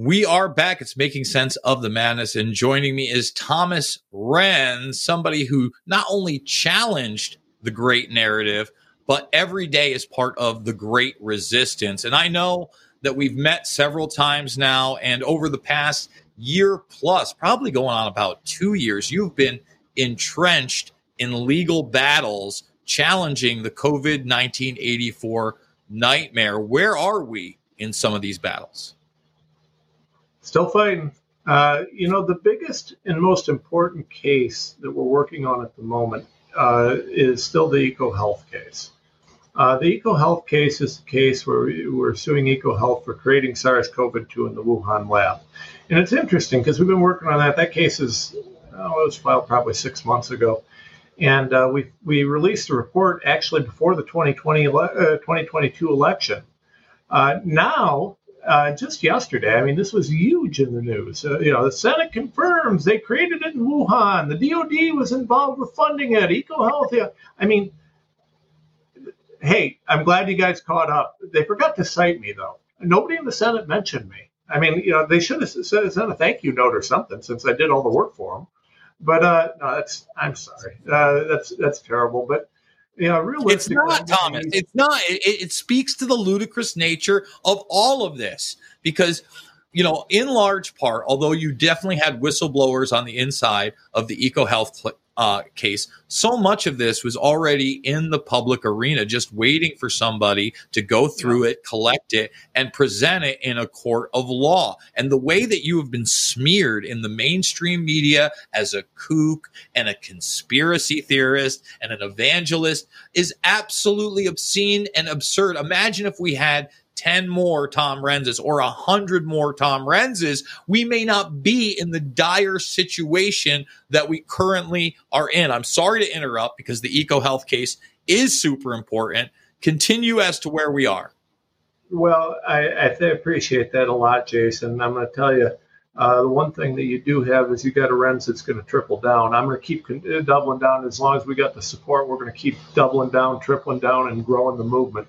We are back. It's Making Sense of the Madness, and joining me is Thomas Renz, somebody who not only challenged the great narrative, but every day is part of the great resistance. And I know that we've met several times now, and over the past year plus, probably going on about 2 years, you've been entrenched in legal battles challenging the COVID-1984 nightmare. Where are we in some of these battles? Still fighting. The biggest and most important case that we're working on at the moment is still the EcoHealth case. The EcoHealth case is the case where we're suing EcoHealth for creating SARS-CoV-2 in the Wuhan lab. And it's interesting because we've been working on that. That case is, it was filed probably 6 months ago. And we released a report actually before the 2022 election. Just yesterday, this was huge in the news. The Senate confirms they created it in Wuhan. The DOD was involved with funding it. EcoHealth. Yeah. Hey, I'm glad you guys caught up. They forgot to cite me, though. Nobody in the Senate mentioned me. They should have sent a thank you note or something since I did all the work for them. But I'm sorry. That's terrible. But it's not, Thomas. It's not. It speaks to the ludicrous nature of all of this because, in large part, although you definitely had whistleblowers on the inside of the EcoHealth case, so much of this was already in the public arena, just waiting for somebody to go through it, collect it, and present it in a court of law. And the way that you have been smeared in the mainstream media as a kook and a conspiracy theorist and an evangelist is absolutely obscene and absurd. Imagine if we had 10 more Tom Renzes or 100 more Tom Renzes, we may not be in the dire situation that we currently are in. I'm sorry to interrupt because the EcoHealth case is super important. Continue as to where we are. Well, I appreciate that a lot, Jason. I'm going to tell you, the one thing that you do have is you got a Renz that's going to triple down. I'm going to keep doubling down. As long as we got the support, we're going to keep doubling down, tripling down, and growing the movement.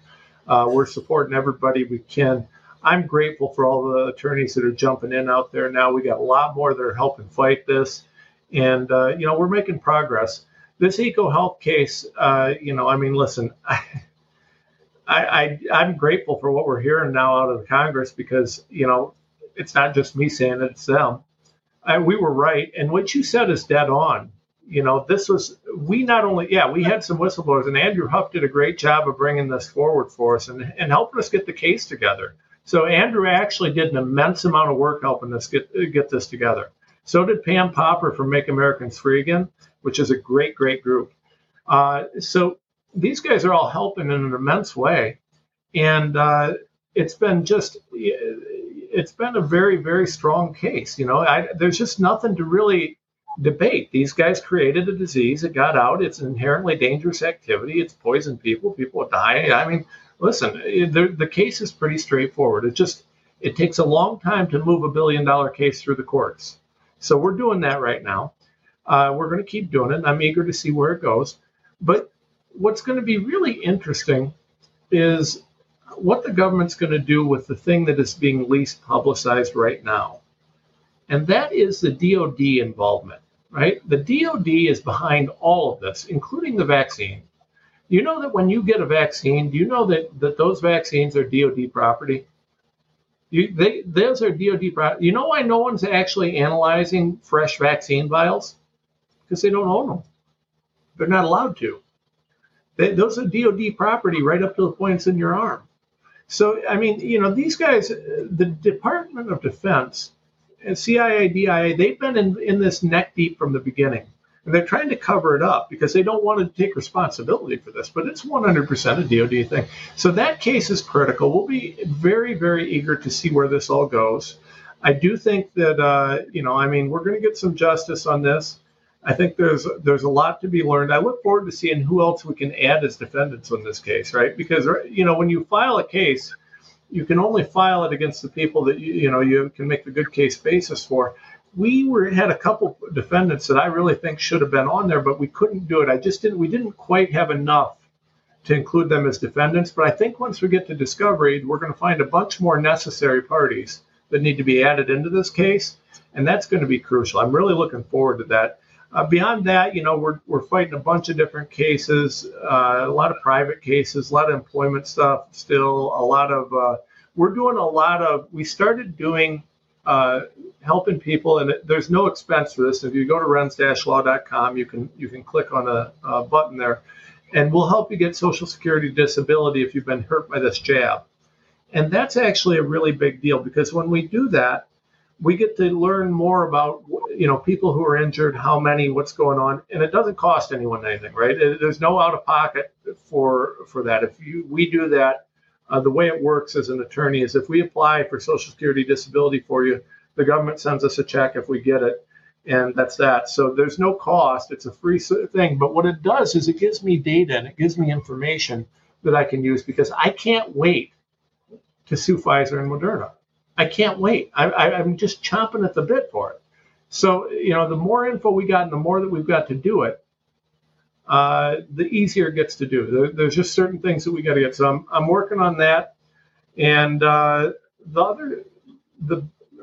We're supporting everybody we can. I'm grateful for all the attorneys that are jumping in out there now. We got a lot more that are helping fight this. And, we're making progress. This EcoHealth case, listen, I'm grateful for what we're hearing now out of Congress because, it's not just me saying it, it's them. We were right. And what you said is dead on. We had some whistleblowers, and Andrew Huff did a great job of bringing this forward for us and helping us get the case together. So Andrew actually did an immense amount of work helping us get this together. So did Pam Popper from Make Americans Free Again, which is a great, great group. So these guys are all helping in an immense way. And it's been a very, very strong case. There's just nothing to really debate. These guys created a disease. It got out. It's an inherently dangerous activity. It's poisoned people. People are dying. The case is pretty straightforward. It takes a long time to move $1 billion case through the courts. So we're doing that right now. We're going to keep doing it. And I'm eager to see where it goes. But what's going to be really interesting is what the government's going to do with the thing that is being least publicized right now. And that is the DOD involvement, right? The DOD is behind all of this, including the vaccine. You know that when you get a vaccine, do you know that those vaccines are DOD property? Those are DOD property. You know why no one's actually analyzing fresh vaccine vials? Because they don't own them. They're not allowed to. Those are DOD property right up to the point it's in your arm. So, I mean, you know, these guys, the Department of Defense, CIA, DIA, they've been in this neck deep from the beginning. And they're trying to cover it up because they don't want to take responsibility for this, but it's 100% a DOD thing. So that case is critical. We'll be very, very eager to see where this all goes. I do think that, you know, I mean, we're going to get some justice on this. I think there's a lot to be learned. I look forward to seeing who else we can add as defendants on this case, right? Because, you know, when you file a case, you can only file it against the people that, you know, you can make the good case basis for. We had a couple defendants that I really think should have been on there, but we couldn't do it. We didn't quite have enough to include them as defendants. But I think once we get to discovery, we're going to find a bunch more necessary parties that need to be added into this case. And that's going to be crucial. I'm really looking forward to that. Beyond that, you know, we're fighting a bunch of different cases, a lot of private cases, a lot of employment stuff still, a lot of, we started doing helping people, and there's no expense for this. If you go to Rens-Law.com, you can click on a button there, and we'll help you get Social Security disability if you've been hurt by this jab. And that's actually a really big deal, because when we do that, we get to learn more about, you know, people who are injured, how many, what's going on, and it doesn't cost anyone anything, right? There's no out of pocket for that. If we do that, the way it works as an attorney is if we apply for Social Security disability for you, the government sends us a check if we get it, and that's that. So there's no cost. It's a free thing. But what it does is it gives me data and it gives me information that I can use, because I can't wait to sue Pfizer and Moderna. I can't wait. I'm just chomping at the bit for it. So, you know, the more info we got and the more that we've got to do it, the easier it gets to do. There's just certain things that we got to get. So I'm working on that. And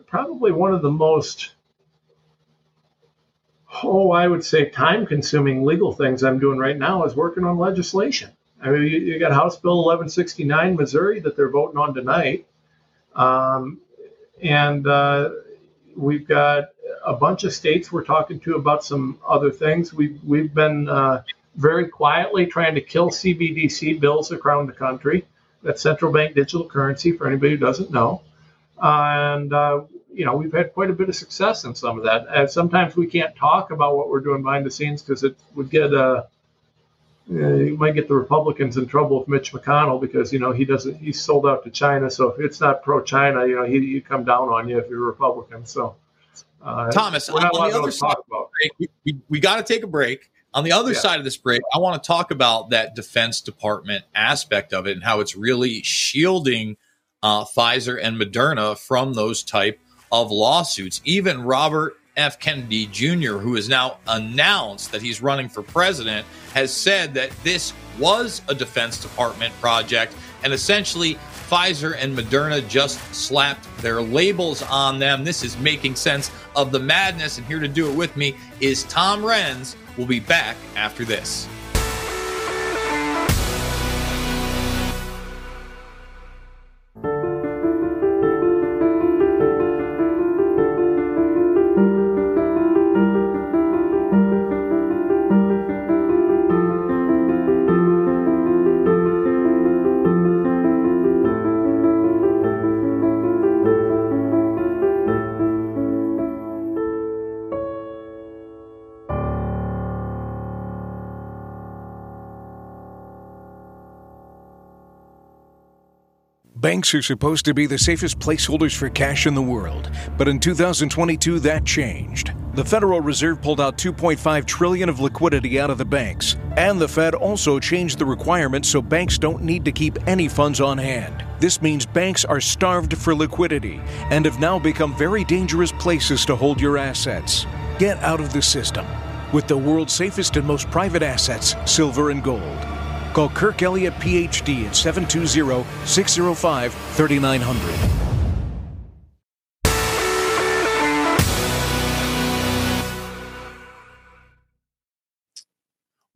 probably one of the most, I would say, time-consuming legal things I'm doing right now is working on legislation. I mean, you got House Bill 1169, Missouri, that they're voting on tonight. We've got a bunch of states we're talking to about some other things. We've been very quietly trying to kill CBDC bills around the country. That's central bank digital currency, for anybody who doesn't know. You know, we've had quite a bit of success in some of that. And sometimes we can't talk about what we're doing behind the scenes because it would get you might get the Republicans in trouble with Mitch McConnell, because, you know, he's sold out to China. So if it's not pro-China, you know, he'd come down on you if you're a Republican. So, Thomas, we're not allowed to talk about it. We got to take a break. On the other side of this break, I want to talk about that Defense Department aspect of it and how it's really shielding Pfizer and Moderna from those type of lawsuits. Even Robert F. Kennedy Jr., who has now announced that he's running for president, has said that this was a Defense Department project, and essentially Pfizer and Moderna just slapped their labels on them. This is Making Sense of the Madness, and here to do it with me is Tom Renz. We'll be back after this. Banks are supposed to be the safest placeholders for cash in the world, but in 2022 that changed. The Federal Reserve pulled out $2.5 trillion of liquidity out of the banks, and the Fed also changed the requirements so banks don't need to keep any funds on hand. This means banks are starved for liquidity and have now become very dangerous places to hold your assets. Get out of the system with the world's safest and most private assets, silver and gold. Call Kirk Elliott, Ph.D. at 720-605-3900.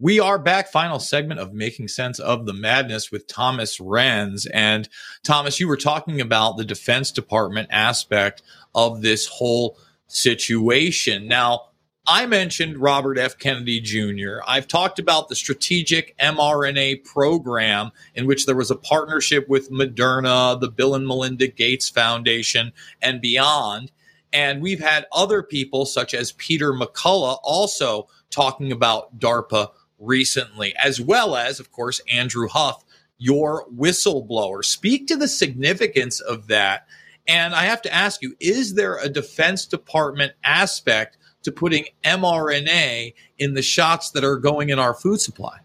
We are back. Final segment of Making Sense of the Madness with Thomas Renz. And Thomas, you were talking about the Defense Department aspect of this whole situation. Now, I mentioned Robert F. Kennedy Jr. I've talked about the strategic mRNA program in which there was a partnership with Moderna, the Bill and Melinda Gates Foundation, and beyond. And we've had other people such as Peter McCullough also talking about DARPA recently, as well as, of course, Andrew Huff, your whistleblower. Speak to the significance of that. And I have to ask you, is there a Defense Department aspect to putting mRNA in the shots that are going in our food supply?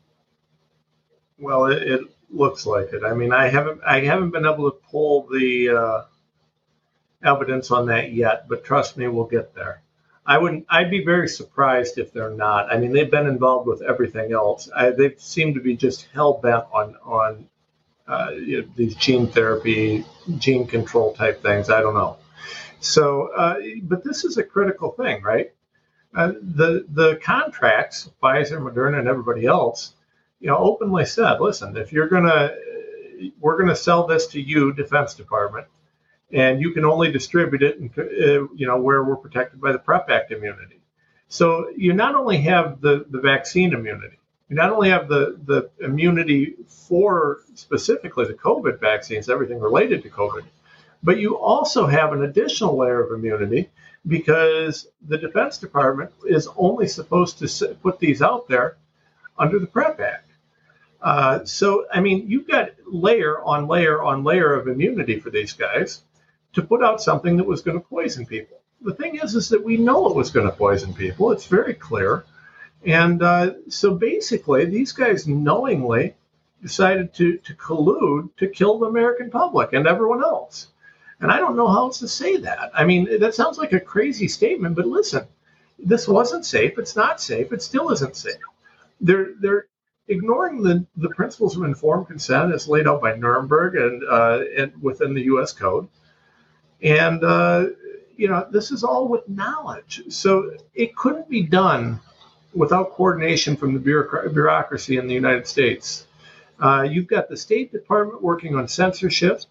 Well, it looks like it. I mean, I haven't been able to pull the evidence on that yet, but trust me, we'll get there. I'd be very surprised if they're not. I mean, they've been involved with everything else. They seem to be just hell-bent on these gene therapy, gene control type things. I don't know. So, but this is a critical thing, right? The contracts, Pfizer, Moderna, and everybody else, openly said, listen, if we're going to sell this to you, Defense Department, and you can only distribute it, where we're protected by the PrEP Act immunity. So you not only have the vaccine immunity, you not only have the immunity for specifically the COVID vaccines, everything related to COVID, but you also have an additional layer of immunity because the Defense Department is only supposed to put these out there under the PrEP Act. So, I mean, you've got layer on layer on layer of immunity for these guys to put out something that was going to poison people. The thing is that we know it was going to poison people. It's very clear. And so basically, these guys knowingly decided to collude to kill the American public and everyone else. And I don't know how else to say that. I mean, that sounds like a crazy statement, but listen, this wasn't safe. It's not safe. It still isn't safe. They're ignoring the principles of informed consent as laid out by Nuremberg and within the U.S. Code. And, this is all with knowledge. So it couldn't be done without coordination from the bureaucracy in the United States. You've got the State Department working on censorship.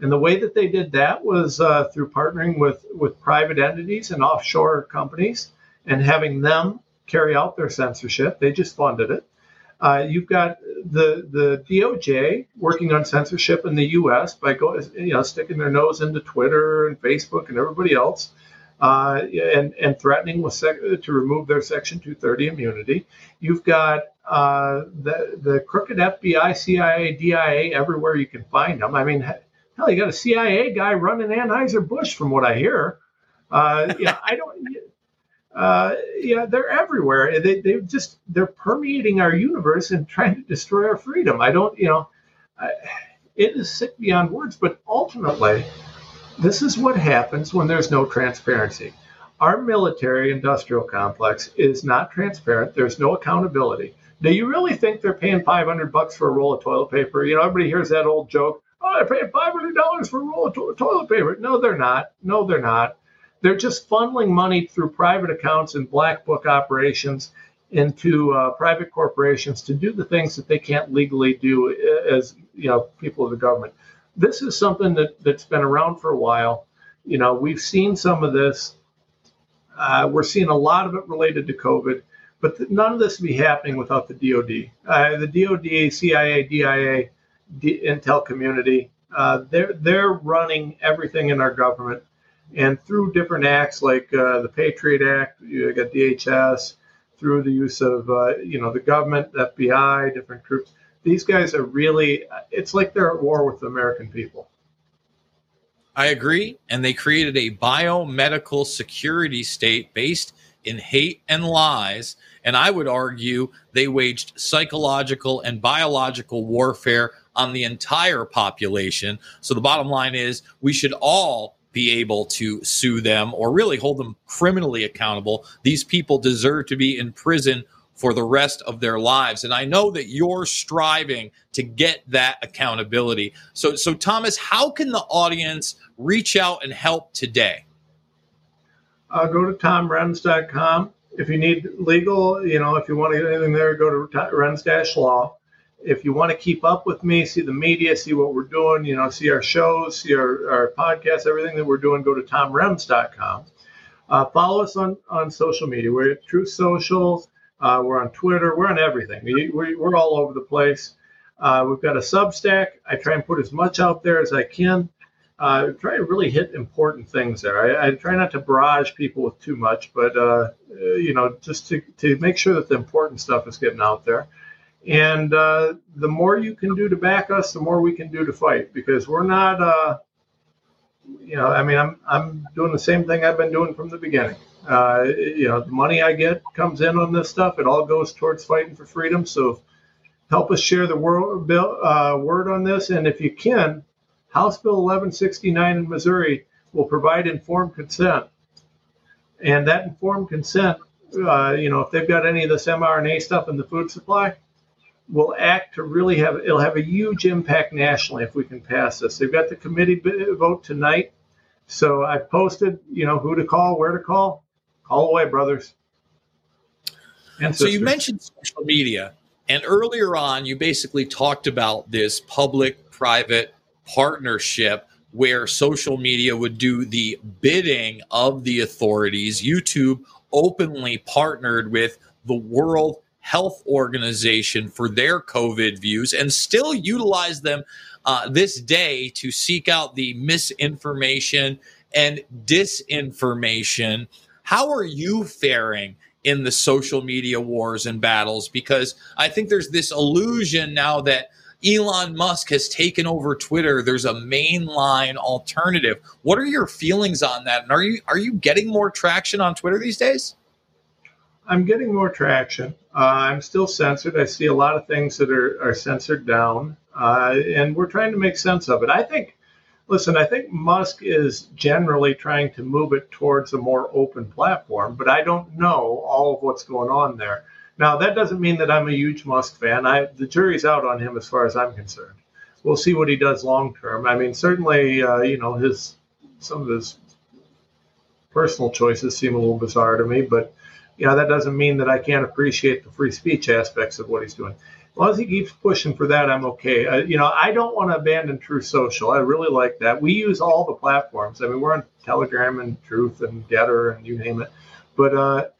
And the way that they did that was through partnering with private entities and offshore companies and having them carry out their censorship. They just funded it. You've got the DOJ working on censorship in the U.S. by sticking their nose into Twitter and Facebook and everybody else, and threatening to remove their Section 230 immunity. You've got the crooked FBI, CIA, DIA everywhere you can find them. I mean, hell, you got a CIA guy running Anheuser-Busch, from what I hear. They're everywhere. They're permeating our universe and trying to destroy our freedom. It is sick beyond words, but ultimately, this is what happens when there's no transparency. Our military industrial complex is not transparent. There's no accountability. Do you really think they're paying $500 for a roll of toilet paper? Everybody hears that old joke. Oh, I paid $500 for a roll of toilet paper. No, they're not. They're just funneling money through private accounts and black book operations into private corporations to do the things that they can't legally do as people of the government. This is something that's been around for a while. We've seen some of this. We're seeing a lot of it related to COVID, but none of this would be happening without the DOD. The DOD, CIA, DIA, Intel community, they're running everything in our government. And through different acts like the Patriot Act, you got DHS, through the use of, the government, FBI, different troops, these guys are really, it's like they're at war with the American people. I agree. And they created a biomedical security state based in hate and lies. And I would argue they waged psychological and biological warfare on the entire population. So the bottom line is we should all be able to sue them or really hold them criminally accountable. These people deserve to be in prison for the rest of their lives. And I know that you're striving to get that accountability. So Thomas, how can the audience reach out and help today? Go to TomRens.com If you need legal, you know, if you want to get anything there, go to Rens-Law. If you want to keep up with me, see the media, see what we're doing, you know, see our shows, see our podcasts, everything that we're doing, go to TomRens.com. Follow us on social media. We're at True Social. We're on Twitter. We're on everything. We're all over the place. We've got a Substack. I try and put as much out there as I can. Try to really hit important things there. I try not to barrage people with too much, but, you know, just to make sure that the important stuff is getting out there. And the more you can do to back us, the more we can do to fight, because we're not, you know, I mean, I'm doing the same thing I've been doing from the beginning. You know, the money I get comes in on this stuff. It all goes towards fighting for freedom. So help us share the word on this. And if you can, House Bill 1169 in Missouri will provide informed consent. And that informed consent, you know, if they've got any of this mRNA stuff in the food supply, will act to really have, it'll have a huge impact nationally if we can pass this. They've got the committee vote tonight. So I've posted, you know, who to call, where to call. Call away, brothers and sisters. So you mentioned social media. And earlier on, you basically talked about this public-private partnership where social media would do the bidding of the authorities. YouTube openly partnered with the World Health Organization for their COVID views and still utilize them this day to seek out the misinformation and disinformation. How are you faring in the social media wars and battles? Because I think there's this illusion now that Elon Musk has taken over Twitter. There's a mainline alternative. What are your feelings on that? And are you getting more traction on Twitter these days? I'm getting more traction. I'm still censored. I see a lot of things that are censored down, and we're trying to make sense of it. I think, listen, I think Musk is generally trying to move it towards a more open platform, but I don't know all of what's going on there. Now, that doesn't mean that I'm a huge Musk fan. The jury's out on him as far as I'm concerned. We'll see what he does long term. I mean, certainly, you know, some of his personal choices seem a little bizarre to me, but you know, that doesn't mean that I can't appreciate the free speech aspects of what he's doing. As long as he keeps pushing for that, I'm okay. You know, I don't want to abandon True Social. I really like that. We use all the platforms. I mean, we're on Telegram and Truth and Getter and you name it. But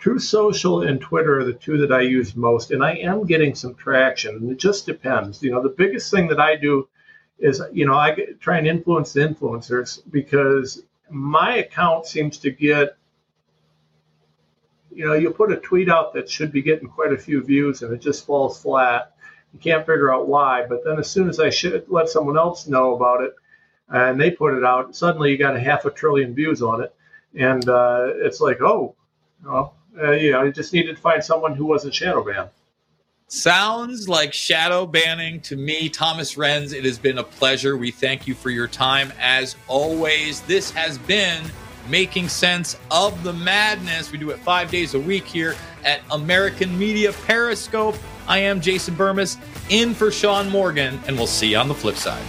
True Social and Twitter are the two that I use most, and I am getting some traction. And it just depends. You know, the biggest thing that I do is, you know, I try and influence the influencers, because my account seems to get, you know, you put a tweet out that should be getting quite a few views and it just falls flat. You can't figure out why. But then as soon as I should let someone else know about it and they put it out, suddenly you got 500 billion views on it. And it's like, oh, well, you know, you just needed to find someone who wasn't shadow banned. Sounds like shadow banning to me. Thomas Renz, it has been a pleasure. We thank you for your time. As always, this has been Making Sense of the Madness. We do it 5 days a week here at American Media Periscope. I am Jason Bermas, in for Sean Morgan, and we'll see you on the flip side.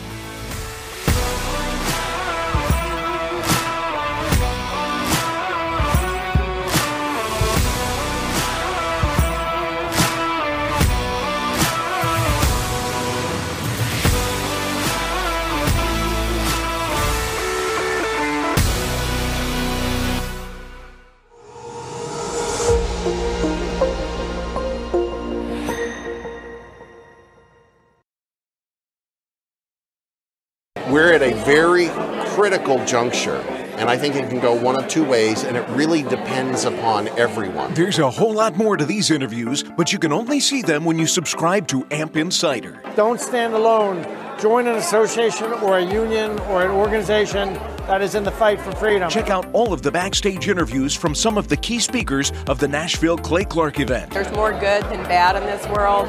We're at a very critical juncture, and I think it can go one of two ways, and it really depends upon everyone. There's a whole lot more to these interviews, but you can only see them when you subscribe to AMP Insider. Don't stand alone. Join an association or a union or an organization that is in the fight for freedom. Check out all of the backstage interviews from some of the key speakers of the Nashville Clay Clark event. There's more good than bad in this world,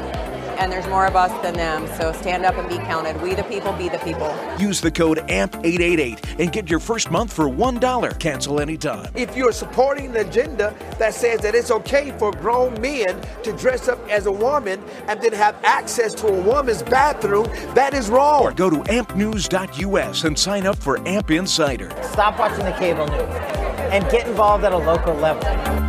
and there's more of us than them. So stand up and be counted. We the people, be the people. Use the code AMP888 and get your first month for $1. Cancel anytime. If you're supporting an agenda that says that it's okay for grown men to dress up as a woman and then have access to a woman's bathroom, that is wrong. Or go to ampnews.us and sign up for AMP Insider. Stop watching the cable news and get involved at a local level.